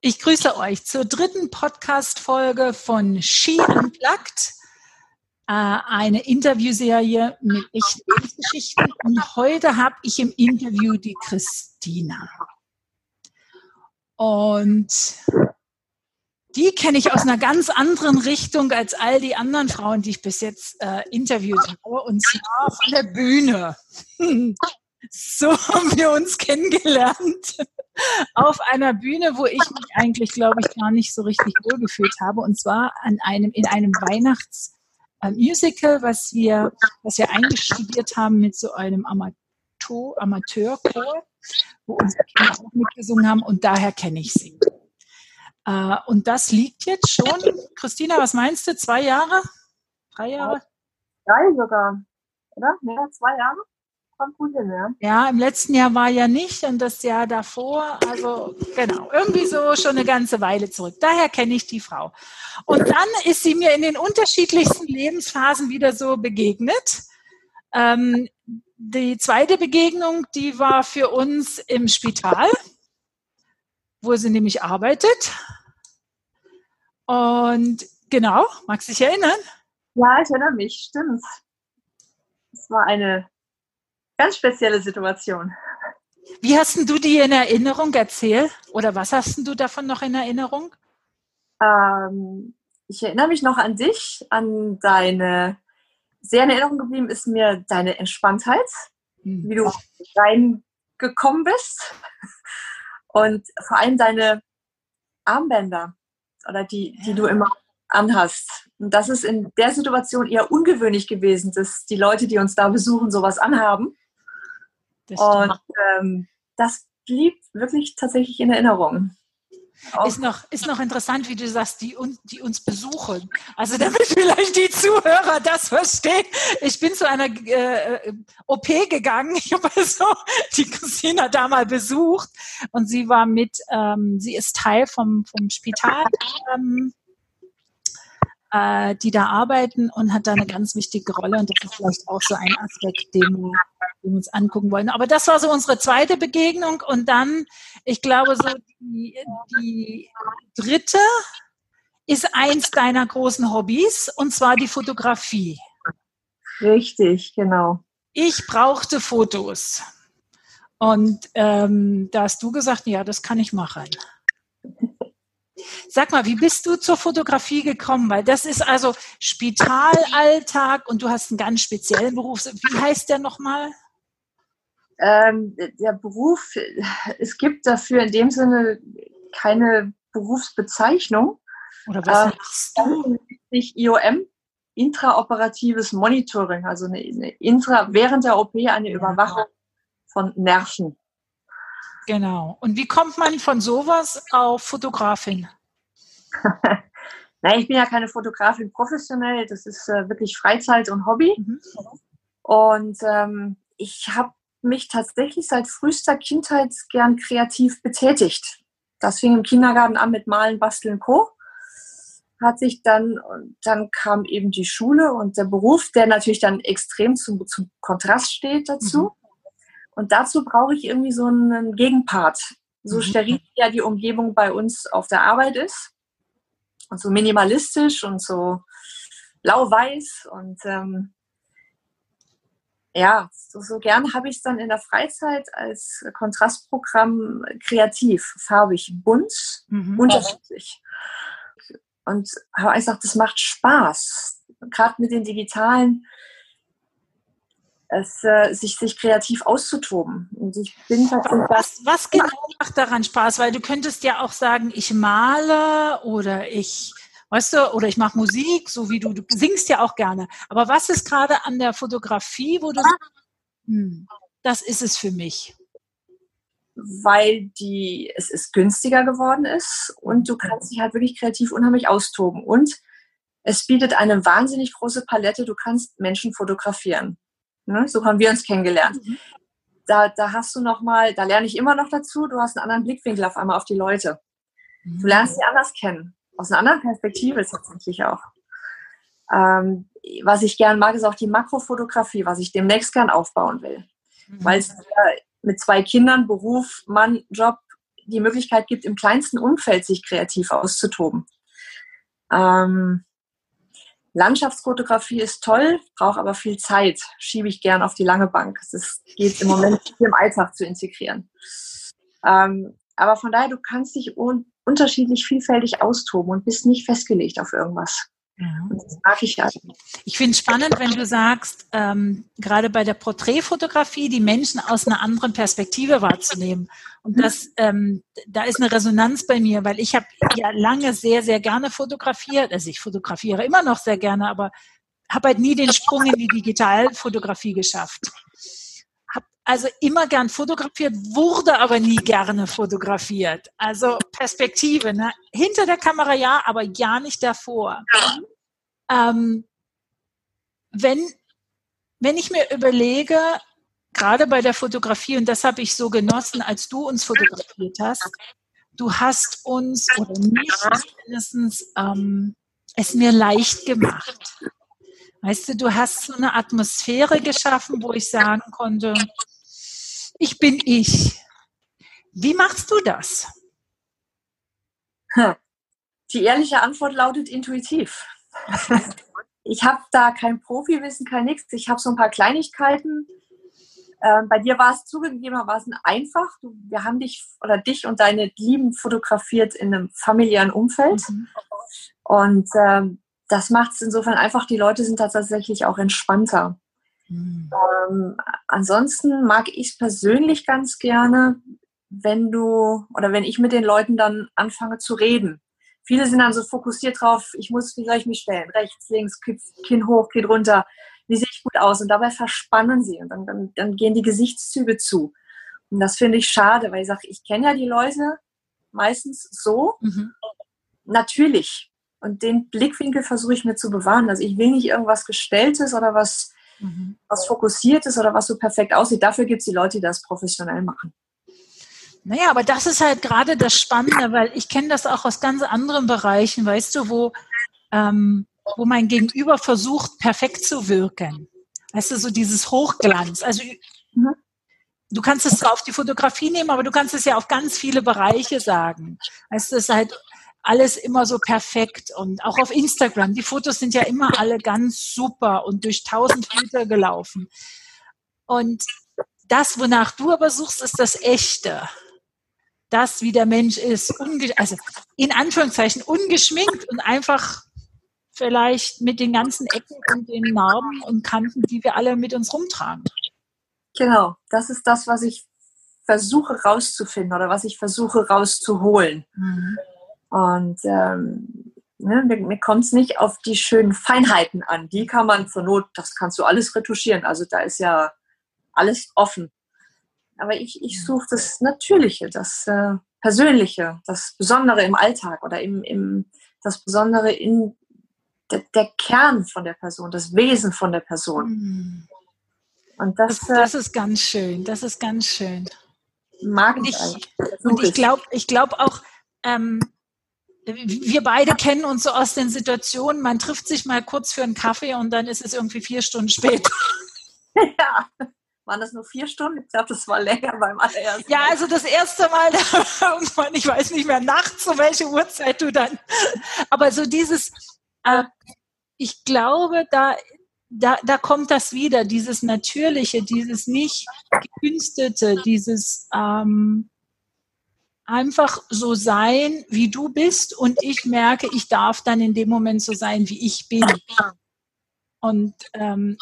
Ich grüße euch zur dritten Podcast-Folge von She Unplugged, eine Interviewserie mit echten Lebensgeschichten. Und heute habe ich im Interview die Christina. Und die kenne ich aus einer ganz anderen Richtung als all die anderen Frauen, die ich bis jetzt interviewt habe, und zwar von der Bühne. So haben wir uns kennengelernt. Auf einer Bühne, wo ich mich eigentlich, glaube ich, gar nicht so richtig wohlgefühlt habe. Und zwar in einem Weihnachtsmusical, was wir eingestudiert haben mit so einem Amateurchor, wo unsere Kinder auch mitgesungen haben. Und daher kenne ich sie. Und das liegt jetzt schon, Christina, was meinst du, 2 Jahre? 3 Jahre? 3 sogar, oder? Mehr als 2 Jahre? Ja, im letzten Jahr war ja nicht und das Jahr davor, also genau, irgendwie so schon eine ganze Weile zurück. Daher kenne ich die Frau. Und dann ist sie mir in den unterschiedlichsten Lebensphasen wieder so begegnet. Die zweite Begegnung, die war für uns im Spital, wo sie nämlich arbeitet. Und genau, magst du dich erinnern? Ja, ich erinnere mich, stimmt. Es war eine ganz spezielle Situation. Wie hast du die in Erinnerung? Erzähl. Oder was hast du davon noch in Erinnerung? Ich erinnere mich noch an dich, an deine, sehr in Erinnerung geblieben ist mir deine Entspanntheit, wie du reingekommen bist. Und vor allem deine Armbänder, oder die du immer anhast. Und das ist in der Situation eher ungewöhnlich gewesen, dass die Leute, die uns da besuchen, sowas anhaben. Und das blieb wirklich tatsächlich in Erinnerung. Ist noch interessant, wie du sagst, die uns besuchen. Also damit vielleicht die Zuhörer das verstehen. Ich bin zu einer OP gegangen. Ich habe also die Christina da mal besucht. Und sie war sie ist Teil vom Spital, die da arbeiten, und hat da eine ganz wichtige Rolle, und das ist vielleicht auch so ein Aspekt, den wir uns angucken wollen. Aber das war so unsere zweite Begegnung, und dann, ich glaube, so die dritte ist eins deiner großen Hobbys, und zwar die Fotografie. Richtig, genau. Ich brauchte Fotos, und da hast du gesagt, ja, das kann ich machen. Sag mal, wie bist du zur Fotografie gekommen? Weil das ist also Spitalalltag und du hast einen ganz speziellen Beruf. Wie heißt der nochmal? Der Beruf, es gibt dafür in dem Sinne keine Berufsbezeichnung. Oder was machst du? IOM, intraoperatives Monitoring, also eine während der OP eine Überwachung von Nerven. Genau. Und wie kommt man von sowas auf Fotografin? Nein, ich bin ja keine Fotografin professionell. Das ist wirklich Freizeit und Hobby. Mhm. Und ich habe mich tatsächlich seit frühester Kindheit gern kreativ betätigt. Das fing im Kindergarten an mit Malen, Basteln, Co. Hat sich dann kam eben die Schule und der Beruf, der natürlich dann extrem zum Kontrast steht dazu. Mhm. Und dazu brauche ich irgendwie so einen Gegenpart. So steril ja die Umgebung bei uns auf der Arbeit ist. Und so minimalistisch und so blau-weiß. Und so gern habe ich es dann in der Freizeit als Kontrastprogramm kreativ, farbig, bunt, unterschiedlich. Und habe gesagt, das macht Spaß. Gerade mit den digitalen, sich kreativ auszutoben. Und ich bin was genau macht daran Spaß? Weil du könntest ja auch sagen, ich male oder ich mache Musik, so wie du singst ja auch gerne. Aber was ist gerade an der Fotografie, wo du sagst, das ist es für mich? Weil es ist günstiger geworden ist und du kannst dich halt wirklich kreativ unheimlich austoben. Und es bietet eine wahnsinnig große Palette. Du kannst Menschen fotografieren. So haben wir uns kennengelernt. Da hast du nochmal, da lerne ich immer noch dazu, du hast einen anderen Blickwinkel auf einmal auf die Leute. Du lernst sie anders kennen, aus einer anderen Perspektive tatsächlich auch. Was ich gern mag, ist auch die Makrofotografie, was ich demnächst gern aufbauen will. Weil es mit 2 Kindern, Beruf, Mann, Job, die Möglichkeit gibt, im kleinsten Umfeld sich kreativ auszutoben. Landschaftsfotografie ist toll, braucht aber viel Zeit, schiebe ich gern auf die lange Bank. Es geht im Moment nicht im Alltag zu integrieren. Aber von daher, du kannst dich unterschiedlich vielfältig austoben und bist nicht festgelegt auf irgendwas. Ja. Das mag ich ja. Ich finde es spannend, wenn du sagst, gerade bei der Porträtfotografie die Menschen aus einer anderen Perspektive wahrzunehmen. Und das, da ist eine Resonanz bei mir, weil ich habe ja lange sehr, sehr gerne fotografiert. Also ich fotografiere immer noch sehr gerne, aber habe halt nie den Sprung in die Digitalfotografie geschafft. Habe also immer gern fotografiert, wurde aber nie gerne fotografiert. Also Perspektive, ne? Hinter der Kamera ja, aber ja nicht davor. Wenn ich mir überlege, gerade bei der Fotografie, und das habe ich so genossen, als du uns fotografiert hast, du hast uns, oder mich mindestens, es mir leicht gemacht. Weißt du hast so eine Atmosphäre geschaffen, wo ich sagen konnte, ich bin ich. Wie machst du das? Die ehrliche Antwort lautet intuitiv. Ich habe da kein Profiwissen, kein nichts. Ich habe so ein paar Kleinigkeiten. Bei dir war es zugegebenermaßen einfach. Wir haben dich und deine Lieben fotografiert in einem familiären Umfeld. Mhm. Und das macht es insofern einfach. Die Leute sind da tatsächlich auch entspannter. Mhm. Ansonsten mag ich es persönlich ganz gerne, wenn ich mit den Leuten dann anfange zu reden. Viele sind dann so fokussiert drauf, wie soll ich mich stellen? Rechts, links, Kinn hoch, Kinn runter. Wie sehe ich gut aus? Und dabei verspannen sie. Und dann gehen die Gesichtszüge zu. Und das finde ich schade, weil ich sage, ich kenne ja die Leute meistens so. Mhm. Natürlich. Und den Blickwinkel versuche ich mir zu bewahren. Also ich will nicht irgendwas Gestelltes oder was Fokussiertes oder was so perfekt aussieht. Dafür gibt es die Leute, die das professionell machen. Naja, aber das ist halt gerade das Spannende, weil ich kenne das auch aus ganz anderen Bereichen, weißt du, wo mein Gegenüber versucht, perfekt zu wirken. Weißt du, so dieses Hochglanz. Also du kannst es zwar auf die Fotografie nehmen, aber du kannst es ja auf ganz viele Bereiche sagen. Weißt du, es ist halt alles immer so perfekt. Und auch auf Instagram, die Fotos sind ja immer alle ganz super und durch 1000 Filter gelaufen. Und das, wonach du aber suchst, ist das Echte. Das, wie der Mensch ist, also in Anführungszeichen ungeschminkt und einfach vielleicht mit den ganzen Ecken und den Narben und Kanten, die wir alle mit uns rumtragen. Genau, das ist das, was ich versuche rauszufinden oder was ich versuche rauszuholen. Mhm. Und mir kommt es nicht auf die schönen Feinheiten an. Die kann man zur Not, das kannst du alles retuschieren. Also da ist ja alles offen. Aber ich suche das Natürliche, das Persönliche, das Besondere im Alltag oder das Besondere in der Kern von der Person, das Wesen von der Person. Und das ist ganz schön, das ist ganz schön. Mag ich. Und ich glaube auch, wir beide kennen uns so aus den Situationen, man trifft sich mal kurz für einen Kaffee und dann ist es irgendwie 4 Stunden später. Ja. Waren das nur 4 Stunden? Ich glaube, das war länger beim allerersten Mal. Ja, also das erste Mal, ich weiß nicht mehr nachts, um welche Uhrzeit du dann. Aber so dieses, ich glaube, da kommt das wieder, dieses Natürliche, dieses nicht Gekünstelte, dieses einfach so sein, wie du bist. Und ich merke, ich darf dann in dem Moment so sein, wie ich bin. Und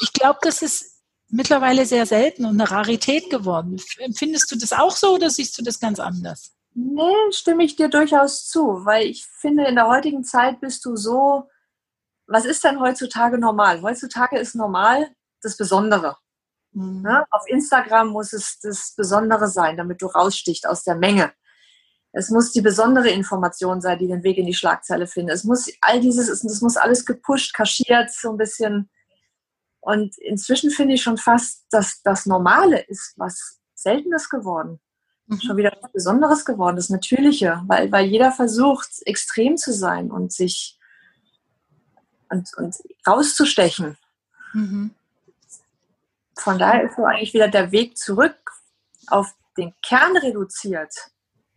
ich glaube, das ist mittlerweile sehr selten und eine Rarität geworden. Empfindest du das auch so oder siehst du das ganz anders? Nee, stimme ich dir durchaus zu, weil ich finde, in der heutigen Zeit bist du so, was ist denn heutzutage normal? Heutzutage ist normal das Besondere. Mhm. Ne? Auf Instagram muss es das Besondere sein, damit du rausstichst aus der Menge. Es muss die besondere Information sein, die den Weg in die Schlagzeile findet. Es muss das muss alles gepusht, kaschiert, so ein bisschen. Und inzwischen finde ich schon fast, dass das Normale ist was Seltenes geworden. Mhm. Schon wieder was Besonderes geworden, das Natürliche. Weil jeder versucht, extrem zu sein und sich und rauszustechen. Mhm. Von daher ist so eigentlich wieder der Weg zurück auf den Kern reduziert.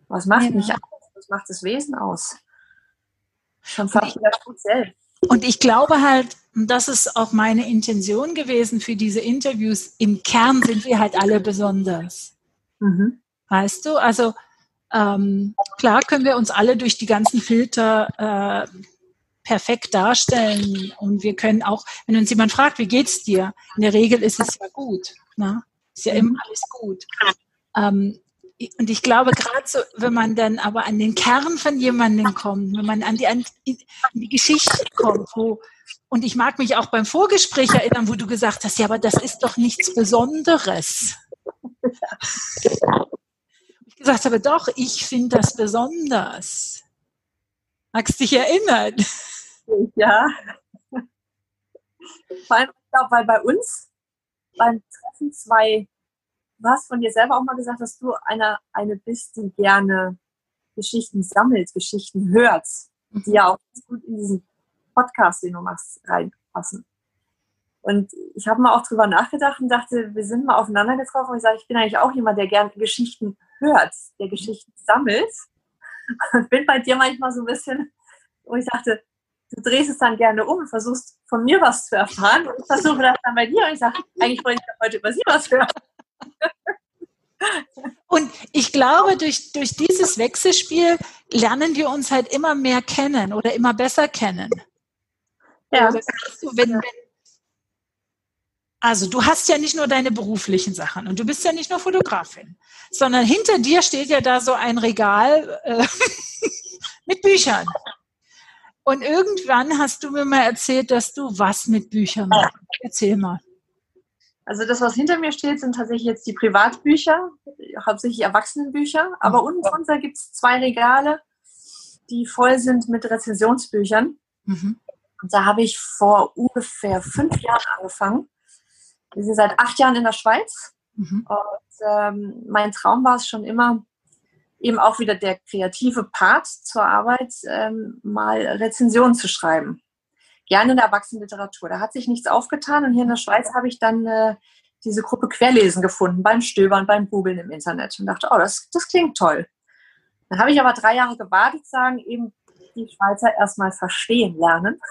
Was macht mich aus? Was macht das Wesen aus? Schon fast wieder gut selbst. Und ich glaube halt, das ist auch meine Intention gewesen für diese Interviews, im Kern sind wir halt alle besonders. Mhm. Weißt du, also klar können wir uns alle durch die ganzen Filter perfekt darstellen und wir können auch, wenn uns jemand fragt, wie geht's dir? In der Regel ist es ja gut, ne? Ist ja immer alles gut. Und ich glaube, gerade so, wenn man dann aber an den Kern von jemandem kommt, wenn man an die Geschichte kommt, und ich mag mich auch beim Vorgespräch erinnern, wo du gesagt hast, ja, aber das ist doch nichts Besonderes. Ich gesagt habe, doch, ich finde das besonders. Magst dich erinnern? Ja. Vor allem, ich glaube, weil bei uns beim Treffen du hast von dir selber auch mal gesagt, dass du eine bist, die gerne Geschichten sammelt, Geschichten hört, die ja auch gut in diesen Podcast, den du machst, reinpassen. Und ich habe mal auch drüber nachgedacht und dachte, wir sind mal aufeinander getroffen und ich sage, ich bin eigentlich auch jemand, der gerne Geschichten hört, der Geschichten sammelt. Und bin bei dir manchmal so ein bisschen, wo ich dachte, du drehst es dann gerne um, versuchst von mir was zu erfahren und ich versuche das dann bei dir und ich sage, eigentlich wollte ich heute über sie was hören. Und ich glaube, durch dieses Wechselspiel lernen wir uns halt immer mehr kennen oder immer besser kennen. Ja. Also, du hast ja nicht nur deine beruflichen Sachen und du bist ja nicht nur Fotografin, sondern hinter dir steht ja da so ein Regal mit Büchern. Und irgendwann hast du mir mal erzählt, dass du was mit Büchern machst. Erzähl mal. Also das, was hinter mir steht, sind tatsächlich jetzt die Privatbücher, hauptsächlich Erwachsenenbücher. Aber unten drunter gibt es 2 Regale, die voll sind mit Rezensionsbüchern. Mhm. Und da habe ich vor ungefähr 5 Jahren angefangen. Wir sind seit 8 Jahren in der Schweiz. Mhm. Und mein Traum war es schon immer, eben auch wieder der kreative Part zur Arbeit, mal Rezensionen zu schreiben. Gerne in der Erwachsenenliteratur. Da hat sich nichts aufgetan und hier in der Schweiz habe ich dann diese Gruppe Querlesen gefunden, beim Stöbern, beim Googeln im Internet und dachte, oh, das klingt toll. Dann habe ich aber 3 Jahre gewartet, sagen eben, die Schweizer erstmal verstehen lernen.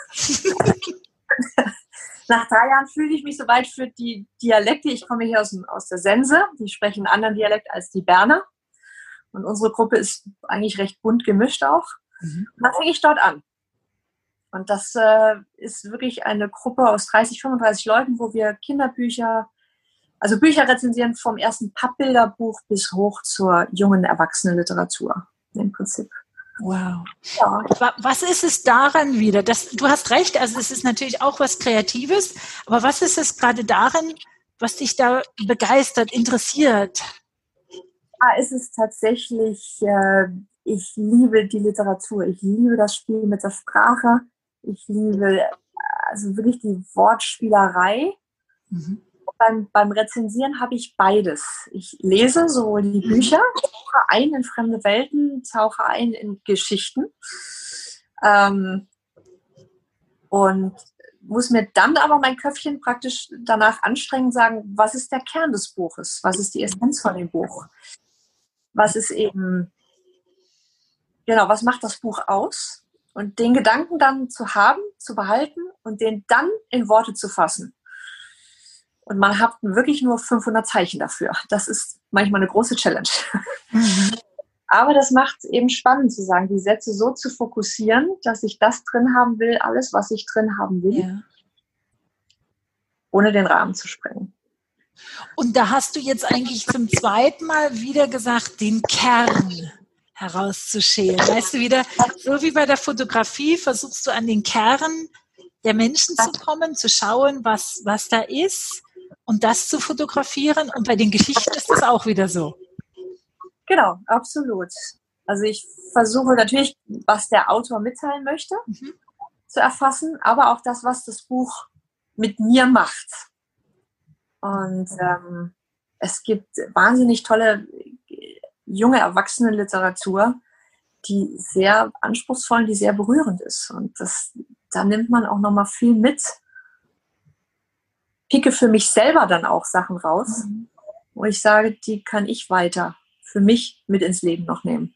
Nach 3 Jahren fühle ich mich soweit für die Dialekte. Ich komme hier aus der Sense, die sprechen einen anderen Dialekt als die Berner und unsere Gruppe ist eigentlich recht bunt gemischt auch. Mhm. Und dann fange ich dort an. Und das ist wirklich eine Gruppe aus 30, 35 Leuten, wo wir Kinderbücher, also Bücher rezensieren vom ersten Pappbilderbuch bis hoch zur jungen Erwachsenenliteratur im Prinzip. Wow. Ja. Was ist es daran wieder? Du hast recht, also es ist natürlich auch was Kreatives, aber was ist es gerade daran, was dich da begeistert, interessiert? Ah, es ist tatsächlich, ich liebe die Literatur, ich liebe das Spiel mit der Sprache. Ich liebe also wirklich die Wortspielerei. Mhm. Beim Rezensieren habe ich beides. Ich lese sowohl die Bücher, tauche ein in fremde Welten, tauche ein in Geschichten und muss mir dann aber mein Köpfchen praktisch danach anstrengen, sagen, was ist der Kern des Buches? Was ist die Essenz von dem Buch? Was ist eben, genau, was macht das Buch aus? Und den Gedanken dann zu haben, zu behalten und den dann in Worte zu fassen. Und man hat wirklich nur 500 Zeichen dafür. Das ist manchmal eine große Challenge. Mhm. Aber das macht es eben spannend zu sagen, die Sätze so zu fokussieren, dass ich das drin haben will, alles, was ich drin haben will, ohne den Rahmen zu sprengen. Und da hast du jetzt eigentlich zum zweiten Mal wieder gesagt, den Kern herauszuschälen. Weißt du, wieder, so wie bei der Fotografie versuchst du an den Kern der Menschen zu kommen, zu schauen, was da ist und das zu fotografieren. Und bei den Geschichten ist das auch wieder so. Genau, absolut. Also ich versuche natürlich, was der Autor mitteilen möchte, zu erfassen, aber auch das, was das Buch mit mir macht. Und es gibt wahnsinnig tolle junge Erwachsenenliteratur, die sehr anspruchsvoll, die sehr berührend ist. Und da nimmt man auch nochmal viel mit. Picke für mich selber dann auch Sachen raus, wo ich sage, die kann ich weiter für mich mit ins Leben noch nehmen.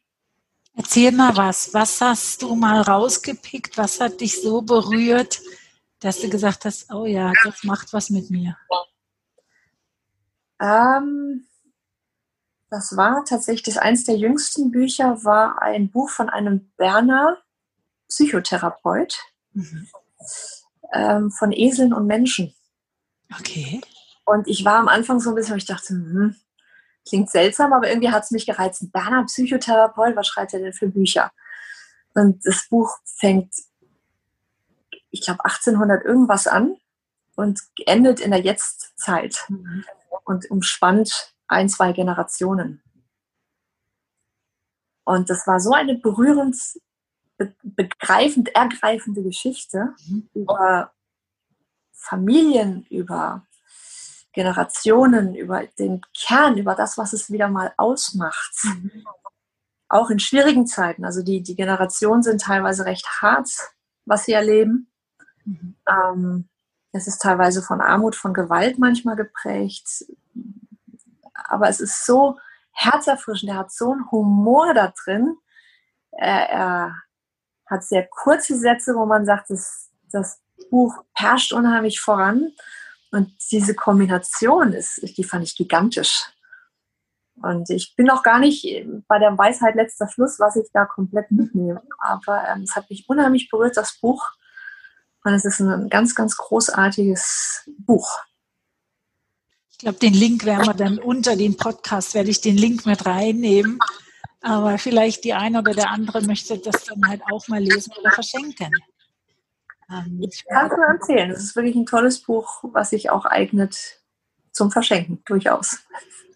Erzähl mal was. Was hast du mal rausgepickt? Was hat dich so berührt, dass du gesagt hast, oh ja, das macht was mit mir? Das war tatsächlich, eins der jüngsten Bücher war ein Buch von einem Berner Psychotherapeut, von Eseln und Menschen. Okay. Und ich war am Anfang so ein bisschen, ich dachte, klingt seltsam, aber irgendwie hat es mich gereizt. Ein Berner Psychotherapeut, was schreibt er denn für Bücher? Und das Buch fängt, ich glaube, 1800 irgendwas an und endet in der Jetztzeit und umspannt 1-2 Generationen. Und das war so eine berührend, begreifend, ergreifende Geschichte über Familien, über Generationen, über den Kern, über das, was es wieder mal ausmacht. Auch in schwierigen Zeiten. Also die Generationen sind teilweise recht hart, was sie erleben. Es ist teilweise von Armut, von Gewalt manchmal geprägt. Aber es ist so herzerfrischend. Er hat so einen Humor da drin. Er hat sehr kurze Sätze, wo man sagt, das Buch perscht unheimlich voran. Und diese Kombination, die fand ich gigantisch. Und ich bin noch gar nicht bei der Weisheit letzter Schluss, was ich da komplett mitnehme. Aber es hat mich unheimlich berührt, das Buch. Und es ist ein ganz, ganz großartiges Buch. Ich glaube, den Link werden wir dann unter dem Podcast, werde ich den Link mit reinnehmen. Aber vielleicht die eine oder der andere möchte das dann halt auch mal lesen oder verschenken. Ich kann es nur empfehlen. Es ist wirklich ein tolles Buch, was sich auch eignet zum Verschenken, durchaus.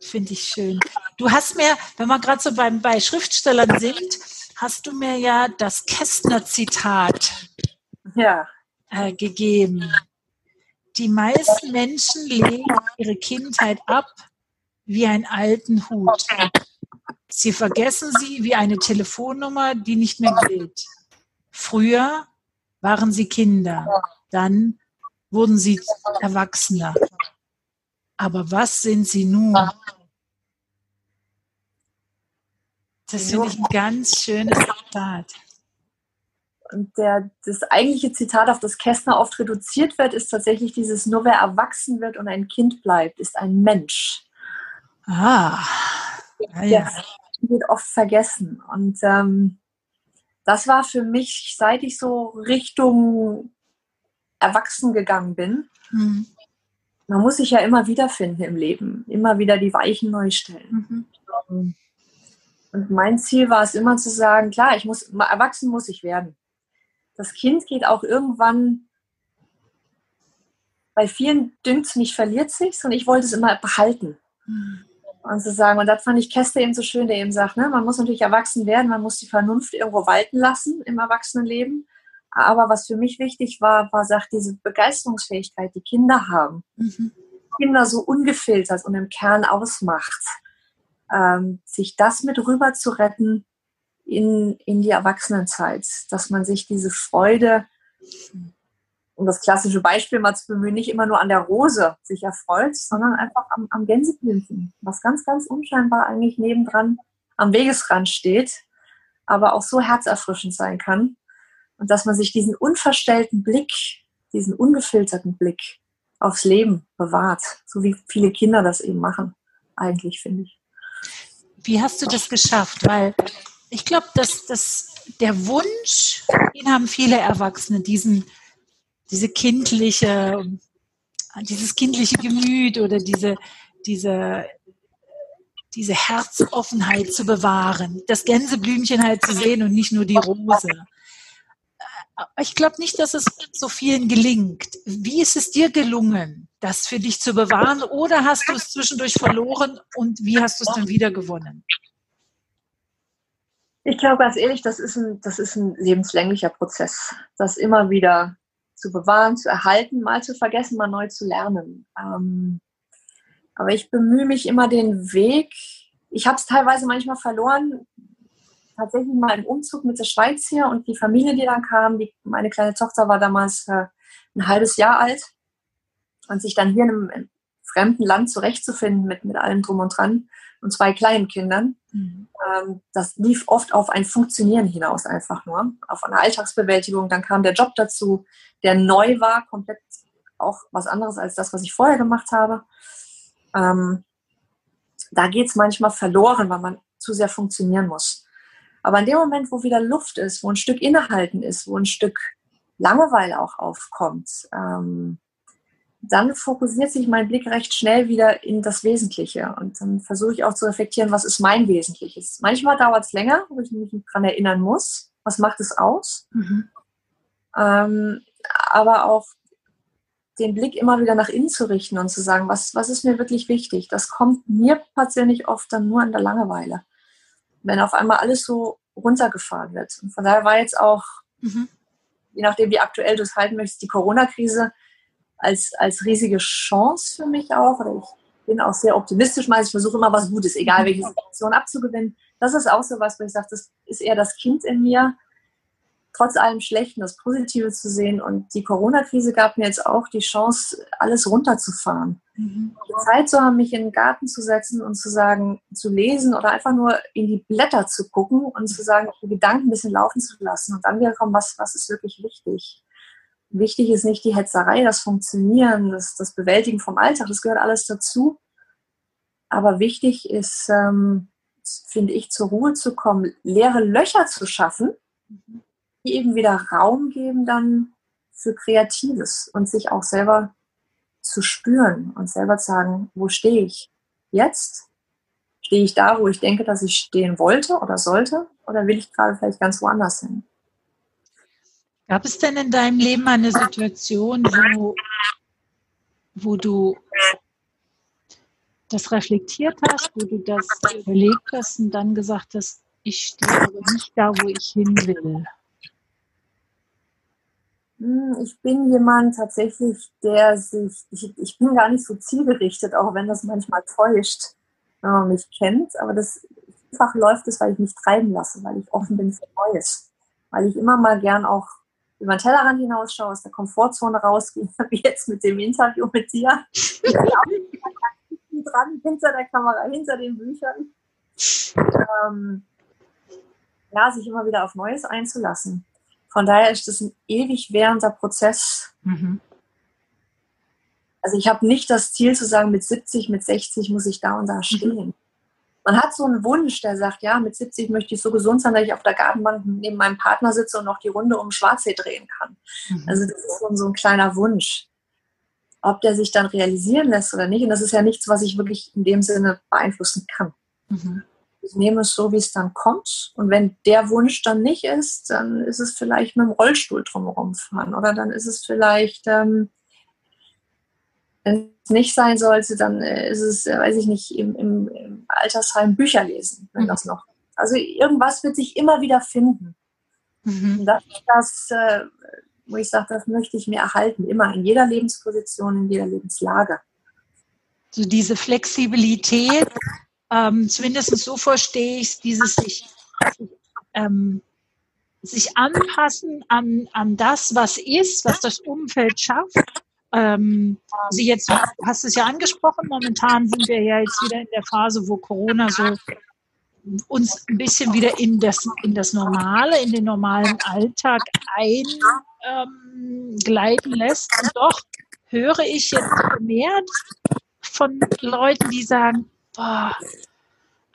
Finde ich schön. Du hast mir, wenn wir gerade so bei Schriftstellern sind, hast du mir ja das Kästner-Zitat gegeben. Die meisten Menschen legen ihre Kindheit ab wie einen alten Hut. Sie vergessen sie wie eine Telefonnummer, die nicht mehr gilt. Früher waren sie Kinder, dann wurden sie Erwachsener. Aber was sind sie nun? Das finde ich ein ganz schönes Zitat. Und das eigentliche Zitat, auf das Kästner oft reduziert wird, ist tatsächlich dieses: Nur wer erwachsen wird und ein Kind bleibt, ist ein Mensch. Das wird oft vergessen. Und das war für mich, seit ich so Richtung Erwachsen gegangen bin. Man muss sich ja immer wiederfinden im Leben, immer wieder die Weichen neu stellen. Und mein Ziel war es immer zu sagen, klar, erwachsen muss ich werden. Das Kind geht auch irgendwann, bei vielen dünkt es mich, verliert sich's, und ich wollte es immer behalten. Und zu sagen, und das fand ich Kästner eben so schön, der eben sagt, man muss natürlich erwachsen werden, man muss die Vernunft irgendwo walten lassen im Erwachsenenleben. Aber was für mich wichtig war, sagt, diese Begeisterungsfähigkeit, die Kinder haben, Kinder so ungefiltert und im Kern ausmacht, sich das mit rüber zu retten in die Erwachsenenzeit, dass man sich diese Freude, um das klassische Beispiel mal zu bemühen, nicht immer nur an der Rose sich erfreut, sondern einfach am Gänseblümchen, was ganz, ganz unscheinbar eigentlich nebendran am Wegesrand steht, aber auch so herzerfrischend sein kann. Und dass man sich diesen unverstellten Blick, diesen ungefilterten Blick aufs Leben bewahrt, so wie viele Kinder das eben machen, eigentlich, finde ich. Wie hast du das geschafft? Weil ich glaube, dass der Wunsch, den haben viele Erwachsene, dieses kindliche Gemüt oder diese Herzoffenheit zu bewahren, das Gänseblümchen halt zu sehen und nicht nur die Rose. Ich glaube nicht, dass es so vielen gelingt. Wie ist es dir gelungen, das für dich zu bewahren, oder hast du es zwischendurch verloren und wie hast du es dann wieder gewonnen? Ich glaube ganz ehrlich, das ist ein lebenslänglicher Prozess, das immer wieder zu bewahren, zu erhalten, mal zu vergessen, mal neu zu lernen. Aber ich bemühe mich immer den Weg. Ich habe es teilweise manchmal verloren, tatsächlich mal im Umzug mit der Schweiz hier und die Familie, die dann kam. Meine kleine Tochter war damals ein halbes Jahr alt. Und sich dann hier in einem fremden Land zurechtzufinden mit allem drum und dran und 2 kleinen Kindern. Mhm. Das lief oft auf ein Funktionieren hinaus einfach nur, auf eine Alltagsbewältigung. Dann kam der Job dazu, der neu war, komplett auch was anderes als das, was ich vorher gemacht habe. Da geht es manchmal verloren, weil man zu sehr funktionieren muss. Aber in dem Moment, wo wieder Luft ist, wo ein Stück Innehalten ist, wo ein Stück Langeweile auch aufkommt, dann fokussiert sich mein Blick recht schnell wieder in das Wesentliche. Und dann versuche ich auch zu reflektieren, was ist mein Wesentliches. Manchmal dauert es länger, wo ich mich daran erinnern muss, was macht es aus. Mhm. Aber auch den Blick immer wieder nach innen zu richten und zu sagen, was ist mir wirklich wichtig. Das kommt mir persönlich oft dann nur an der Langeweile, wenn auf einmal alles so runtergefahren wird. Und von daher war jetzt auch, je nachdem wie aktuell du es halten möchtest, die Corona-Krise als riesige Chance für mich auch. Oder ich bin auch sehr optimistisch, ich versuche immer was Gutes, egal welche Situation, abzugewinnen. Das ist auch so was, wo ich sage, das ist eher das Kind in mir, trotz allem Schlechten das Positive zu sehen. Und die Corona-Krise gab mir jetzt auch die Chance, alles runterzufahren. Mhm. Die Zeit zu haben, mich in den Garten zu setzen und zu sagen, zu lesen oder einfach nur in die Blätter zu gucken und zu sagen, die Gedanken ein bisschen laufen zu lassen und dann wieder kommen, was ist wirklich wichtig. Wichtig ist nicht die Hetzerei, das Funktionieren, das Bewältigen vom Alltag, das gehört alles dazu. Aber wichtig ist, finde ich, zur Ruhe zu kommen, leere Löcher zu schaffen, die eben wieder Raum geben dann für Kreatives und sich auch selber zu spüren und selber zu sagen, wo stehe ich jetzt? Stehe ich da, wo ich denke, dass ich stehen wollte oder sollte? Oder will ich gerade vielleicht ganz woanders hin? Gab es denn in deinem Leben eine Situation, wo du das reflektiert hast, wo du das überlegt hast und dann gesagt hast, ich stehe aber nicht da, wo ich hin will? Ich bin jemand tatsächlich, ich bin gar nicht so zielgerichtet, auch wenn das manchmal täuscht, wenn man mich kennt, aber das einfach läuft es, weil ich mich treiben lasse, weil ich offen bin für Neues, weil ich immer mal gern auch über den Tellerrand hinausschaue, aus der Komfortzone rausgehe, wie jetzt mit dem Interview mit dir, dran, hinter der Kamera, hinter den Büchern, sich immer wieder auf Neues einzulassen. Von daher ist das ein ewig währender Prozess. Mhm. Also ich habe nicht das Ziel zu sagen, mit 70, mit 60 muss ich da und da stehen. Mhm. Man hat so einen Wunsch, der sagt, ja, mit 70 möchte ich so gesund sein, dass ich auf der Gartenbank neben meinem Partner sitze und noch die Runde um Schwarzsee drehen kann. Mhm. Also das ist so ein kleiner Wunsch. Ob der sich dann realisieren lässt oder nicht, und das ist ja nichts, was ich wirklich in dem Sinne beeinflussen kann. Mhm. Ich nehme es so, wie es dann kommt. Und wenn der Wunsch dann nicht ist, dann ist es vielleicht mit dem Rollstuhl drumherum fahren. Oder dann ist es vielleicht, wenn es nicht sein sollte, dann ist es, weiß ich nicht, im Altersheim Bücher lesen, wenn das noch. Also irgendwas wird sich immer wieder finden. Mhm. Und das ist das, wo ich sage, das möchte ich mir erhalten. Immer in jeder Lebensposition, in jeder Lebenslage. So diese Flexibilität. Zumindest so verstehe ich es, dieses sich anpassen an das, was ist, was das Umfeld schafft. Also jetzt hast du es ja angesprochen, momentan sind wir ja jetzt wieder in der Phase, wo Corona so uns ein bisschen wieder in das Normale, in den normalen Alltag eingleiten lässt. Und doch höre ich jetzt vermehrt von Leuten, die sagen, boah,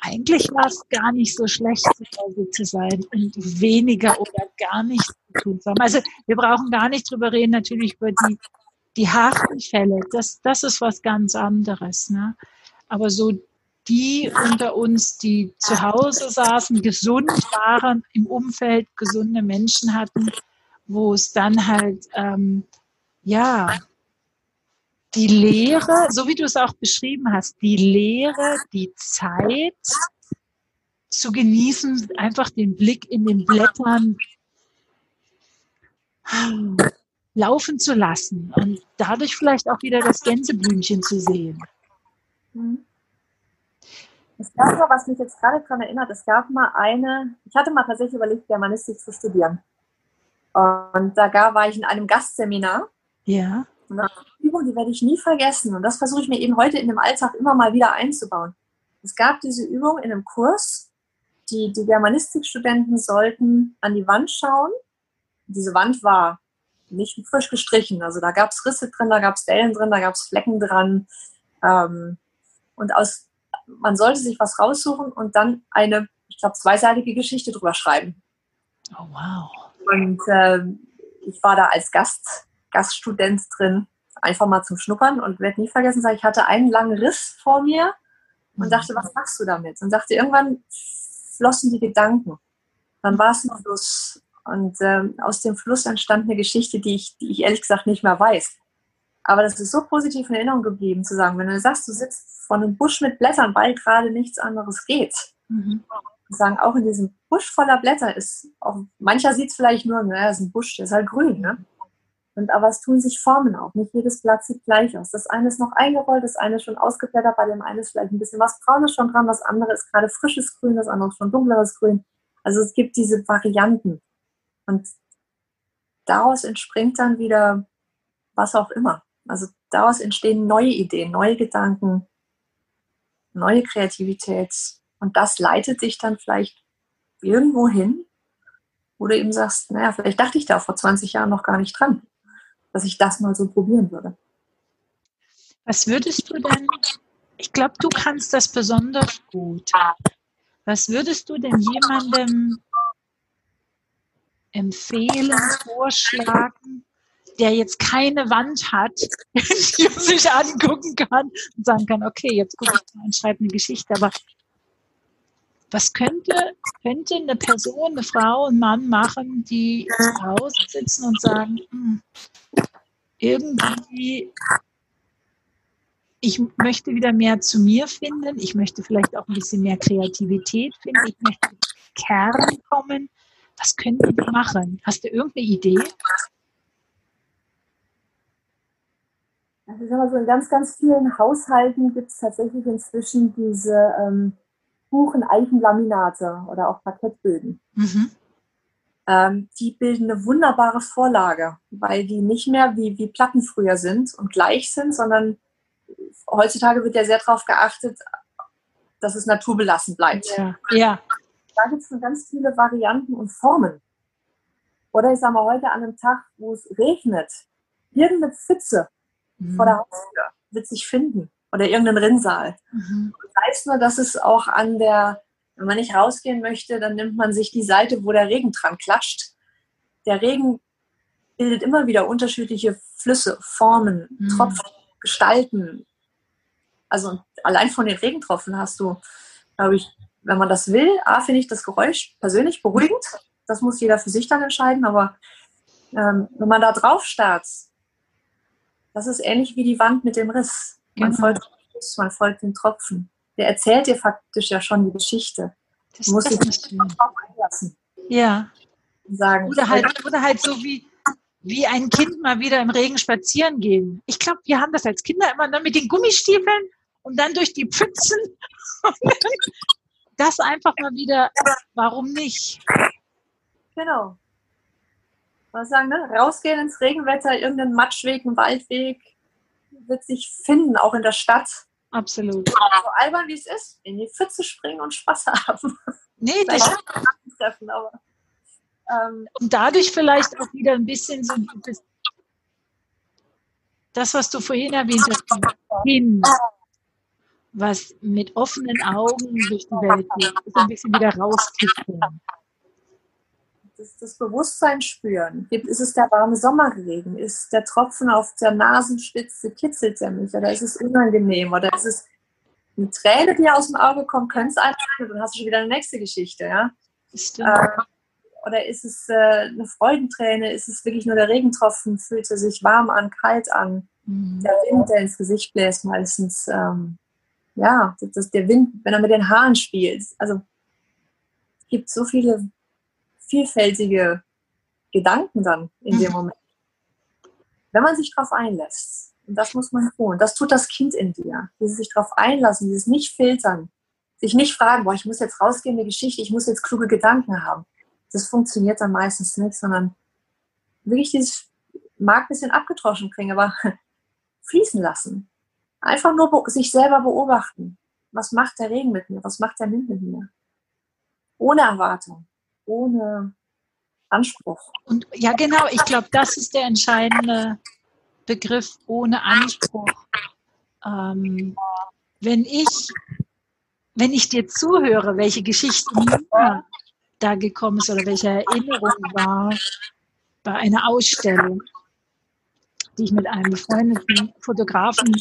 eigentlich war es gar nicht so schlecht, so zu sein und weniger oder gar nichts zu tun zu haben. Also wir brauchen gar nicht drüber reden, natürlich über die harten Fälle. Das ist was ganz anderes, ne? Aber so die unter uns, die zu Hause saßen, gesund waren, im Umfeld gesunde Menschen hatten, wo es dann halt, die Leere, so wie du es auch beschrieben hast, die Leere, die Zeit zu genießen, einfach den Blick in den Blättern laufen zu lassen und dadurch vielleicht auch wieder das Gänseblümchen zu sehen. Es gab mal, was mich jetzt gerade daran erinnert, ich hatte mal tatsächlich überlegt, Germanistik zu studieren. Und da war ich in einem Gastseminar. Ja. Und das ist eine Übung, die werde ich nie vergessen. Und das versuche ich mir eben heute in dem Alltag immer mal wieder einzubauen. Es gab diese Übung in einem Kurs, die Germanistikstudenten sollten an die Wand schauen. Diese Wand war nicht frisch gestrichen. Also da gab es Risse drin, da gab es Dellen drin, da gab es Flecken dran. Man sollte sich was raussuchen und dann eine, ich glaube, zweiseitige Geschichte drüber schreiben. Oh, wow. Und ich war da als Gaststudent drin, einfach mal zum Schnuppern und werde nie vergessen sagen, ich hatte einen langen Riss vor mir und dachte, was machst du damit? Und dachte, irgendwann flossen die Gedanken. Dann war es ein Fluss. Und aus dem Fluss entstand eine Geschichte, die ich ehrlich gesagt nicht mehr weiß. Aber das ist so positiv in Erinnerung geblieben, zu sagen, wenn du sagst, du sitzt vor einem Busch mit Blättern, weil gerade nichts anderes geht. Mhm. Und sagen, auch in diesem Busch voller Blätter ist, auch mancher sieht es vielleicht nur, naja, das ist ein Busch, der ist halt grün, ne? Aber es tun sich Formen auf. Nicht jedes Blatt sieht gleich aus. Das eine ist noch eingerollt, das eine ist schon ausgeblättert, bei dem einen ist vielleicht ein bisschen was Braunes schon dran, das andere ist gerade frisches Grün, das andere ist schon dunkleres Grün. Also es gibt diese Varianten. Und daraus entspringt dann wieder was auch immer. Also daraus entstehen neue Ideen, neue Gedanken, neue Kreativität. Und das leitet dich dann vielleicht irgendwo hin, wo du eben sagst, naja, vielleicht dachte ich da vor 20 Jahren noch gar nicht dran, dass ich das mal so probieren würde. Was würdest du denn, ich glaube, du kannst das besonders gut. Was würdest du denn jemandem empfehlen, vorschlagen, der jetzt keine Wand hat, die man sich angucken kann und sagen kann, okay, jetzt gucke ich mal und schreibe eine Geschichte. Aber was könnte eine Person, eine Frau, ein Mann machen, die zu Hause sitzen und sagen, irgendwie, ich möchte wieder mehr zu mir finden, ich möchte vielleicht auch ein bisschen mehr Kreativität finden, ich möchte in den Kern kommen. Was könnten die machen? Hast du irgendeine Idee? Also ich sag mal so, in ganz, ganz vielen Haushalten gibt es tatsächlich inzwischen diese Buchen-Eichenlaminate oder auch Parkettböden. Mhm. Die bilden eine wunderbare Vorlage, weil die nicht mehr wie Platten früher sind und gleich sind, sondern heutzutage wird ja sehr darauf geachtet, dass es naturbelassen bleibt. Ja. Da gibt es schon ganz viele Varianten und Formen. Oder ich sage mal, heute an einem Tag, wo es regnet, irgendeine Pfütze vor der Haustür wird sich finden. Oder irgendein Rinnsal. Mhm. Das heißt nur, dass es auch an der, wenn man nicht rausgehen möchte, dann nimmt man sich die Seite, wo der Regen dran klatscht. Der Regen bildet immer wieder unterschiedliche Flüsse, Formen, Tropfen, Gestalten. Also allein von den Regentropfen hast du, glaube ich, wenn man das will, finde ich das Geräusch persönlich beruhigend. Das muss jeder für sich dann entscheiden. Aber wenn man da drauf starrt, das ist ähnlich wie die Wand mit dem Riss. Man folgt den Tropfen. Der erzählt dir faktisch ja schon die Geschichte. Du musst dich nicht drauf einlassen. Ja. Sagen. Oder halt so wie ein Kind mal wieder im Regen spazieren gehen. Ich glaube, wir haben das als Kinder immer mit den Gummistiefeln und dann durch die Pfützen. Das einfach mal wieder, warum nicht? Genau. Was sagen, ne? Rausgehen ins Regenwetter, irgendeinen Matschweg, einen Waldweg wird sich finden, auch in der Stadt. Absolut. So albern wie es ist, in die Pfütze springen und Spaß haben. Nee, das stimmt. Und dadurch vielleicht auch wieder ein bisschen so das, was du vorhin erwähnt hast, was mit offenen Augen durch die Welt geht, ist ein bisschen wieder rauskitzeln. Das Bewusstsein spüren. Ist es der warme Sommerregen? Ist der Tropfen auf der Nasenspitze, kitzelt er mich? Oder ist es unangenehm? Oder ist es eine Träne, die aus dem Auge kommt? Könnte es sein, dann hast du schon wieder eine nächste Geschichte. Ja? Oder ist es eine Freudenträne? Ist es wirklich nur der Regentropfen? Fühlt er sich warm an, kalt an? Mhm. Der Wind, der ins Gesicht bläst meistens. Das ist der Wind, wenn er mit den Haaren spielt. Also es gibt so viele vielfältige Gedanken dann in dem Moment. Wenn man sich darauf einlässt, und das muss man tun, das tut das Kind in dir, dieses sich darauf einlassen, dieses nicht filtern, sich nicht fragen, ich muss jetzt rausgehen in die Geschichte, ich muss jetzt kluge Gedanken haben. Das funktioniert dann meistens nicht, sondern wirklich dieses mag ein bisschen abgetroschen klingen, aber fließen lassen. Einfach nur sich selber beobachten. Was macht der Regen mit mir? Was macht der Wind mit mir? Ohne Erwartung, ohne Anspruch. Und ja, genau. Ich glaube, das ist der entscheidende Begriff, ohne Anspruch. Wenn ich dir zuhöre, welche Geschichte mir da gekommen ist oder welche Erinnerung war bei einer Ausstellung, die ich mit einem befreundeten Fotografen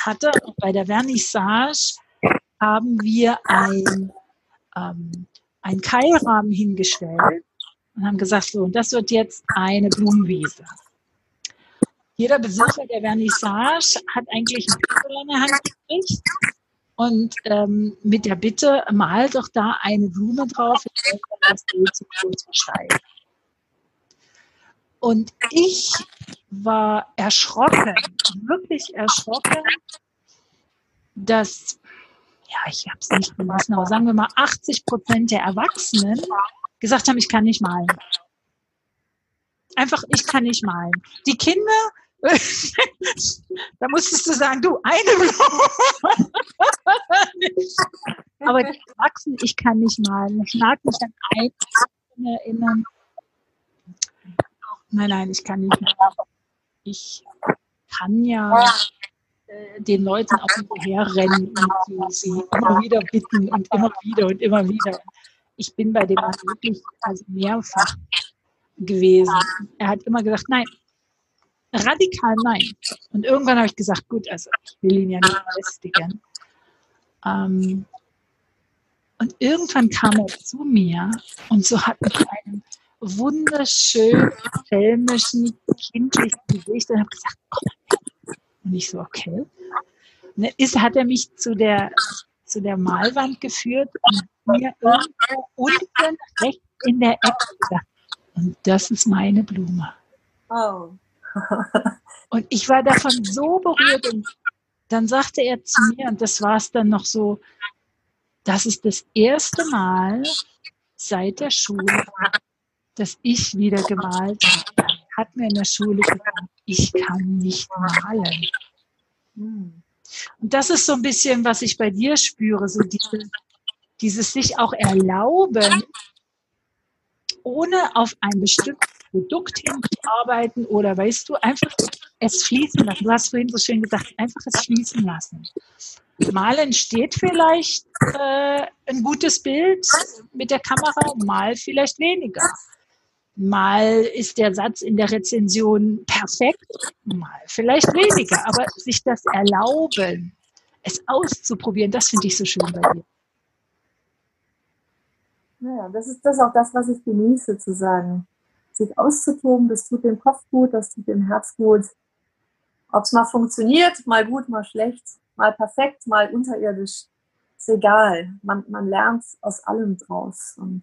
hatte. Und bei der Vernissage haben wir einen Keilrahmen hingestellt und haben gesagt, so, und das wird jetzt eine Blumenwiese. Jeder Besucher der Vernissage hat eigentlich einen Pinsel in der Hand gekriegt und mit der Bitte, mal doch da eine Blume drauf, das Bild zu groß beschreiben. Und ich war erschrocken, wirklich erschrocken, dass, ja, ich habe es nicht gemacht, aber sagen wir mal, 80% der Erwachsenen gesagt haben, ich kann nicht malen. Einfach, ich kann nicht malen. Die Kinder, da musstest du sagen, du, eine Blume. Aber die Erwachsenen, ich kann nicht malen. Ich mag mich an einen erinnern. Nein, ich kann nicht mehr. Ich kann ja den Leuten auch hinterherrennen und sie immer wieder bitten und immer wieder und immer wieder. Ich bin bei dem Mann wirklich mehrfach gewesen. Er hat immer gesagt, nein, radikal nein. Und irgendwann habe ich gesagt, gut, also ich will ihn ja nicht lästigen. Und irgendwann kam er zu mir und so hat mich einen wunderschön, filmischen, kindlichen Gesicht und habe gesagt, komm. Und ich so, okay. Und dann hat er mich zu der Malwand geführt und mir irgendwo unten rechts in der Ecke gesagt, und das ist meine Blume. Oh. Und ich war davon so berührt und dann sagte er zu mir, und das war es dann noch so, das ist das erste Mal seit der Schule, dass ich wieder gemalt habe. Hat mir in der Schule gesagt, ich kann nicht malen. Und das ist so ein bisschen, was ich bei dir spüre, so dieses sich auch erlauben, ohne auf ein bestimmtes Produkt hinzuarbeiten oder, weißt du, einfach es fließen lassen. Du hast vorhin so schön gesagt, einfach es fließen lassen. Mal entsteht vielleicht ein gutes Bild mit der Kamera, mal vielleicht weniger. Mal ist der Satz in der Rezension perfekt, mal vielleicht weniger. Aber sich das erlauben, es auszuprobieren, das finde ich so schön bei dir. Naja, das ist auch das, was ich genieße, zu sagen. Sich auszutoben, das tut dem Kopf gut, das tut dem Herz gut. Ob es mal funktioniert, mal gut, mal schlecht, mal perfekt, mal unterirdisch, ist egal. Man lernt aus allem draus und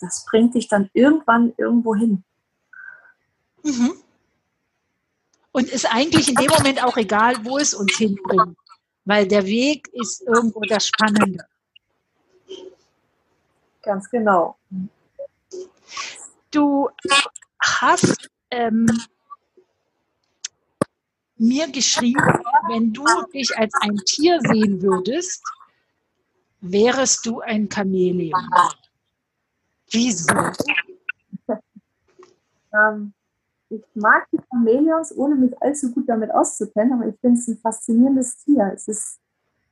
das bringt dich dann irgendwann irgendwo hin. Mhm. Und ist eigentlich in dem Moment auch egal, wo es uns hinbringt, weil der Weg ist irgendwo das Spannende. Ganz genau. Du hast mir geschrieben, wenn du dich als ein Tier sehen würdest, wärest du ein Chamäleon. Wieso? Ich mag die Chamäleons, ohne mich allzu gut damit auszukennen, aber ich finde es ein faszinierendes Tier. Es ist,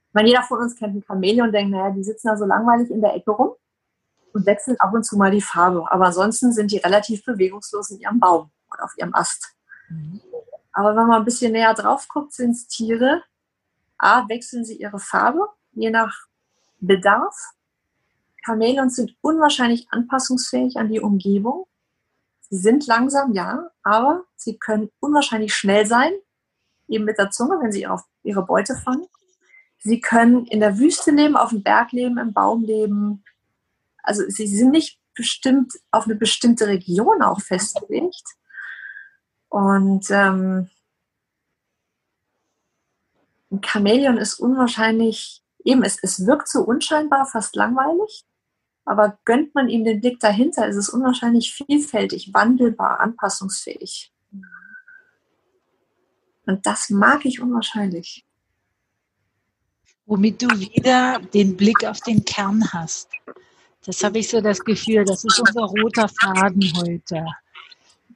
ich meine, jeder von uns kennt ein Chamäleon und denkt, naja, die sitzen da so langweilig in der Ecke rum und wechseln ab und zu mal die Farbe. Aber ansonsten sind die relativ bewegungslos in ihrem Baum oder auf ihrem Ast. Mhm. Aber wenn man ein bisschen näher drauf guckt, sind es Tiere. A, wechseln sie ihre Farbe, je nach Bedarf. Chamäleons sind unwahrscheinlich anpassungsfähig an die Umgebung. Sie sind langsam, ja, aber sie können unwahrscheinlich schnell sein, eben mit der Zunge, wenn sie ihre Beute fangen. Sie können in der Wüste leben, auf dem Berg leben, im Baum leben. Also sie sind nicht bestimmt auf eine bestimmte Region auch festgelegt. Und ein Chamäleon ist unwahrscheinlich, eben es wirkt so unscheinbar, fast langweilig, aber gönnt man ihm den Blick dahinter, ist es unwahrscheinlich vielfältig, wandelbar, anpassungsfähig. Und das mag ich unwahrscheinlich. Womit du wieder den Blick auf den Kern hast. Das habe ich so das Gefühl, das ist unser roter Faden heute.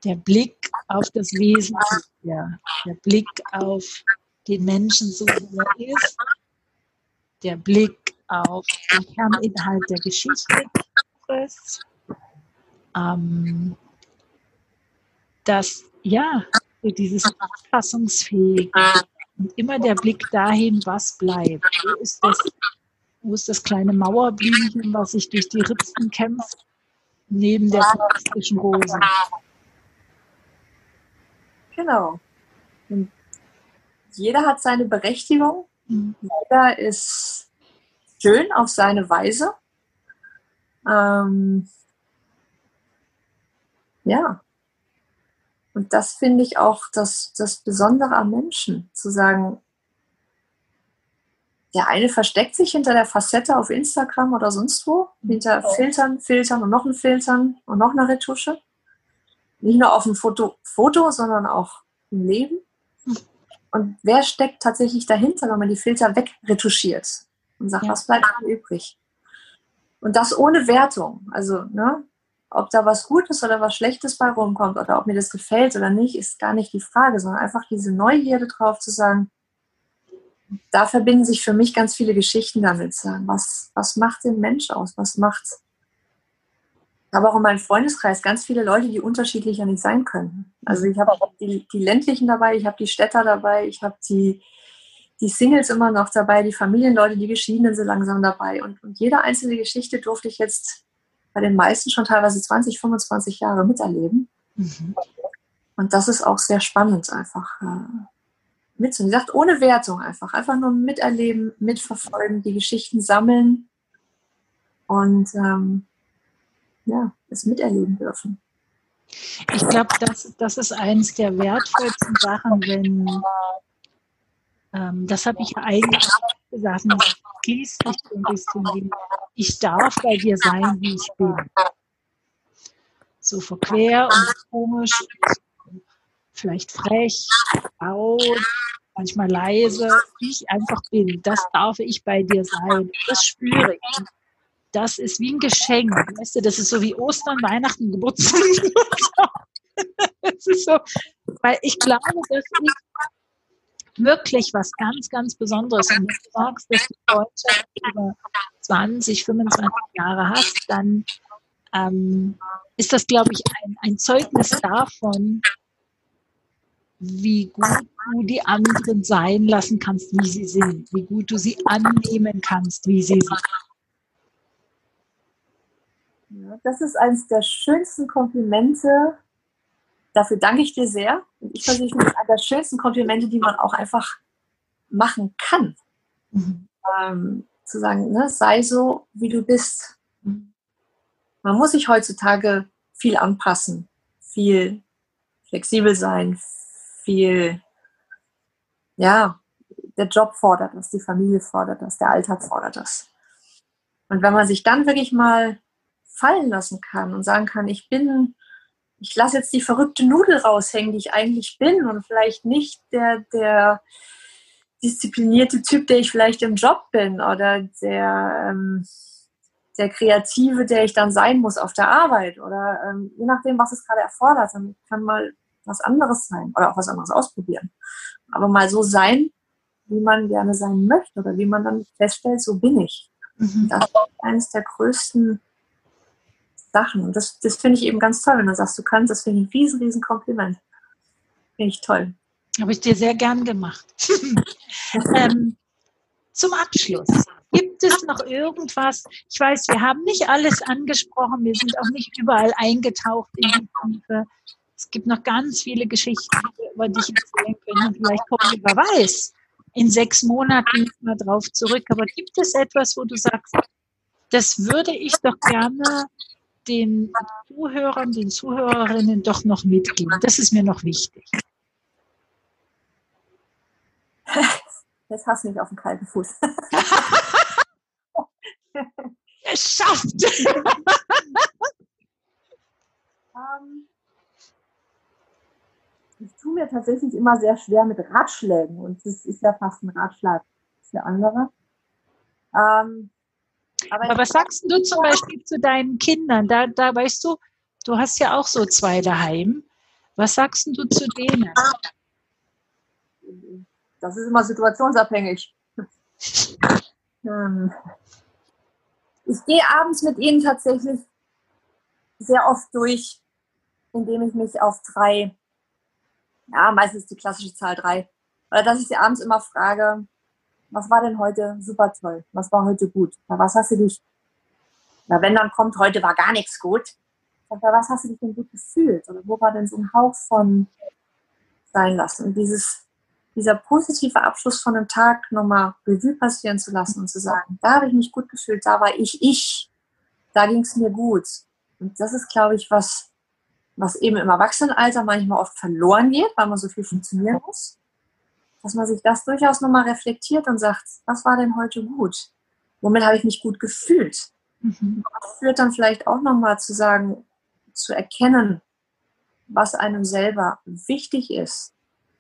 Der Blick auf das Wesentliche, der Blick auf den Menschen, so wie er ist, der Blick auf den Kerninhalt der Geschichte, dass, ja, dieses Fassungsfähige und immer der Blick dahin, was bleibt. Wo ist das kleine Mauerblümchen, was sich durch die Ritzen kämpft, neben der plastischen Rose? Genau. Und jeder hat seine Berechtigung. Mhm. Jeder ist schön auf seine Weise. Ja. Und das finde ich auch das Besondere am Menschen, zu sagen, der eine versteckt sich hinter der Facette auf Instagram oder sonst wo, hinter Filtern und noch ein Filtern und noch eine Retusche. Nicht nur auf dem Foto, sondern auch im Leben. Und wer steckt tatsächlich dahinter, wenn man die Filter wegretuschiert und sagt, was bleibt da übrig? Und das ohne Wertung. Also, ne, ob da was Gutes oder was Schlechtes bei rumkommt oder ob mir das gefällt oder nicht, ist gar nicht die Frage, sondern einfach diese Neugierde drauf zu sagen, da verbinden sich für mich ganz viele Geschichten damit. Was macht den Mensch aus? Ich habe auch in meinem Freundeskreis ganz viele Leute, die unterschiedlicher nicht sein können. Also ich habe auch die Ländlichen dabei, ich habe die Städter dabei, ich habe die Singles immer noch dabei, die Familienleute, die Geschiedenen so langsam dabei. Und jede einzelne Geschichte durfte ich jetzt bei den meisten schon teilweise 20, 25 Jahre miterleben. Mhm. Und das ist auch sehr spannend einfach. Wie gesagt, ohne Wertung einfach nur miterleben, mitverfolgen, die Geschichten sammeln und es miterleben dürfen. Ich glaube, das ist eines der wertvollsten Sachen, wenn das habe ich ja eigentlich gesagt, ich darf bei dir sein, wie ich bin. So verquer und so komisch, vielleicht frech, laut, manchmal leise, wie ich einfach bin. Das darf ich bei dir sein. Das spüre ich. Das ist wie ein Geschenk. Weißt du, das ist so wie Ostern, Weihnachten, Geburtstag. Das ist so, weil ich glaube, das ist wirklich was ganz, ganz Besonderes. Und wenn du sagst, dass du Deutschland über 20, 25 Jahre hast, dann ist das, glaube ich, ein Zeugnis davon, wie gut du die anderen sein lassen kannst, wie sie sind, wie gut du sie annehmen kannst, wie sie sind. Ja, das ist eines der schönsten Komplimente. Dafür danke ich dir sehr. Und ich versuche, das ist eines der schönsten Komplimente, die man auch einfach machen kann. Mhm. Zu sagen, ne, sei so, wie du bist. Man muss sich heutzutage viel anpassen, viel flexibel sein, viel, ja, der Job fordert das, die Familie fordert das, der Alltag fordert das. Und wenn man sich dann wirklich mal fallen lassen kann und sagen kann, ich lasse jetzt die verrückte Nudel raushängen, die ich eigentlich bin und vielleicht nicht der disziplinierte Typ, der ich vielleicht im Job bin oder der Kreative, der ich dann sein muss auf der Arbeit oder je nachdem, was es gerade erfordert, dann kann mal was anderes sein oder auch was anderes ausprobieren. Aber mal so sein, wie man gerne sein möchte oder wie man dann feststellt, so bin ich. Mhm. Das ist eines der größten Sachen. Und das finde ich eben ganz toll, wenn du sagst, du kannst, das finde ich ein riesen Kompliment. Finde ich toll. Habe ich dir sehr gern gemacht. Zum Abschluss. Gibt es noch irgendwas? Ich weiß, wir haben nicht alles angesprochen, wir sind auch nicht überall eingetaucht in die Tiefe. Es gibt noch ganz viele Geschichten, die wir über dich erzählen können. Und vielleicht kommen wir, wer weiß, in 6 Monaten mal drauf zurück. Aber gibt es etwas, wo du sagst, das würde ich doch gerne den Zuhörern, den Zuhörerinnen doch noch mitgeben? Das ist mir noch wichtig. Jetzt hast du mich auf den kalten Fuß. Geschafft! Ich tue mir tatsächlich immer sehr schwer mit Ratschlägen und das ist ja fast ein Ratschlag für andere. Aber was sagst du zum Beispiel zu deinen Kindern? Da weißt du, du hast ja auch so zwei daheim. Was sagst du zu denen? Das ist immer situationsabhängig. Ich gehe abends mit ihnen tatsächlich sehr oft durch, indem ich mich auf 3, ja, meistens die klassische Zahl 3, oder dass ich sie abends immer frage, was war denn heute super toll? Was war heute gut? Na, was hast du dich? Na, wenn dann kommt, heute war gar nichts gut. Und na, was hast du dich denn gut gefühlt? Oder wo war denn so ein Hauch von sein lassen? Und dieser positive Abschluss von einem Tag nochmal Revue passieren zu lassen und zu sagen, da habe ich mich gut gefühlt, da war ich, da ging es mir gut. Und das ist, glaube ich, was eben im Erwachsenenalter manchmal oft verloren geht, weil man so viel funktionieren muss, dass man sich das durchaus nochmal reflektiert und sagt, was war denn heute gut? Womit habe ich mich gut gefühlt? Mhm. Das führt dann vielleicht auch nochmal zu sagen, zu erkennen, was einem selber wichtig ist.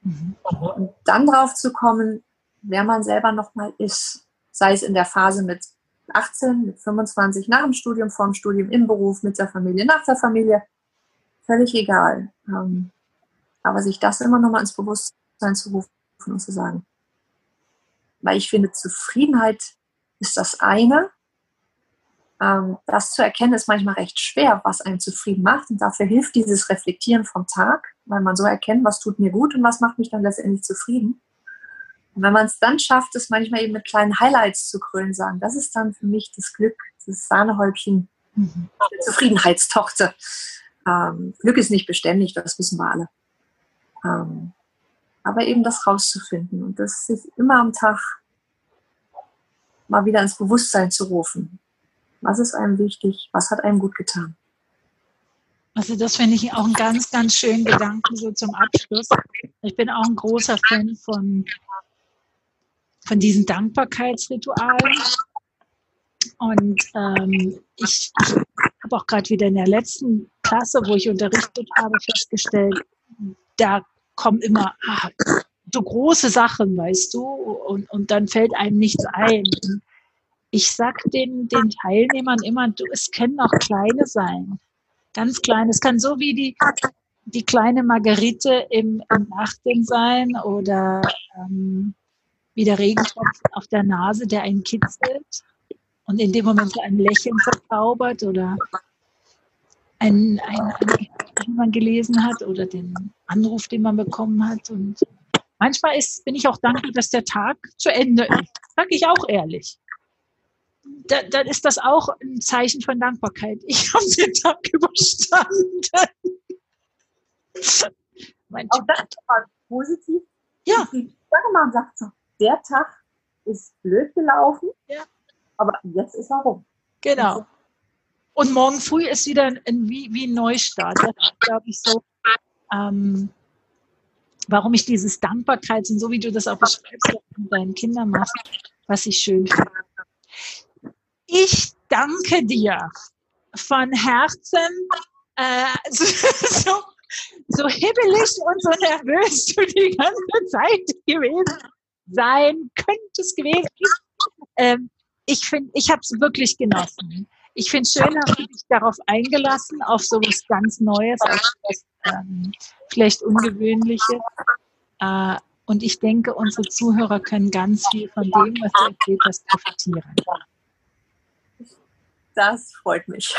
Mhm. Und dann drauf zu kommen, wer man selber nochmal ist. Sei es in der Phase mit 18, mit 25, nach dem Studium, vorm Studium, im Beruf, mit der Familie, nach der Familie. Völlig egal. Aber sich das immer nochmal ins Bewusstsein zu rufen und zu sagen. Weil ich finde, Zufriedenheit ist das eine. Das zu erkennen ist manchmal recht schwer, was einen zufrieden macht. Und dafür hilft dieses Reflektieren vom Tag, weil man so erkennt, was tut mir gut und was macht mich dann letztendlich zufrieden. Und wenn man es dann schafft, es manchmal eben mit kleinen Highlights zu krönen, sagen, das ist dann für mich das Glück, das Sahnehäubchen, die Zufriedenheitstochter. Glück ist nicht beständig, das wissen wir alle. Aber eben das rauszufinden und das sich immer am Tag mal wieder ins Bewusstsein zu rufen. Was ist einem wichtig? Was hat einem gut getan? Also das finde ich auch einen ganz, ganz schönen Gedanken so zum Abschluss. Ich bin auch ein großer Fan von diesen Dankbarkeitsritualen. Und ich habe auch gerade wieder in der letzten Klasse, wo ich unterrichtet habe, festgestellt, da kommen immer so große Sachen, weißt du, und dann fällt einem nichts ein. Ich sage den Teilnehmern immer, es können auch kleine sein, ganz klein. Es kann so wie die kleine Margerite im Nachtleben sein oder wie der Regentropfen auf der Nase, der einen kitzelt und in dem Moment so ein Lächeln verzaubert oder ein den man gelesen hat oder den Anruf, den man bekommen hat. Und manchmal bin ich auch dankbar, dass der Tag zu Ende ist. Sag ich auch ehrlich. Dann ist das auch ein Zeichen von Dankbarkeit. Ich habe den Tag überstanden. Auch das war positiv. Ja. Man sagt so, der Tag ist blöd gelaufen, ja. Aber jetzt ist er rum. Genau. Und morgen früh ist wieder wie ein Neustart. Das ist, glaube ich, so, warum ich dieses Dankbarkeits- und so, wie du das auch beschreibst, mit deinen Kindern machst, was ich schön finde. Ich danke dir von Herzen, so hibbelig und so nervös du die ganze Zeit gewesen sein könntest gewesen. Ich habe es wirklich genossen. Ich finde es schön, dass du dich darauf eingelassen, auf so etwas ganz Neues, auf etwas vielleicht Ungewöhnliches. Und ich denke, unsere Zuhörer können ganz viel von dem, was du erzählt hast, profitieren. Das freut mich.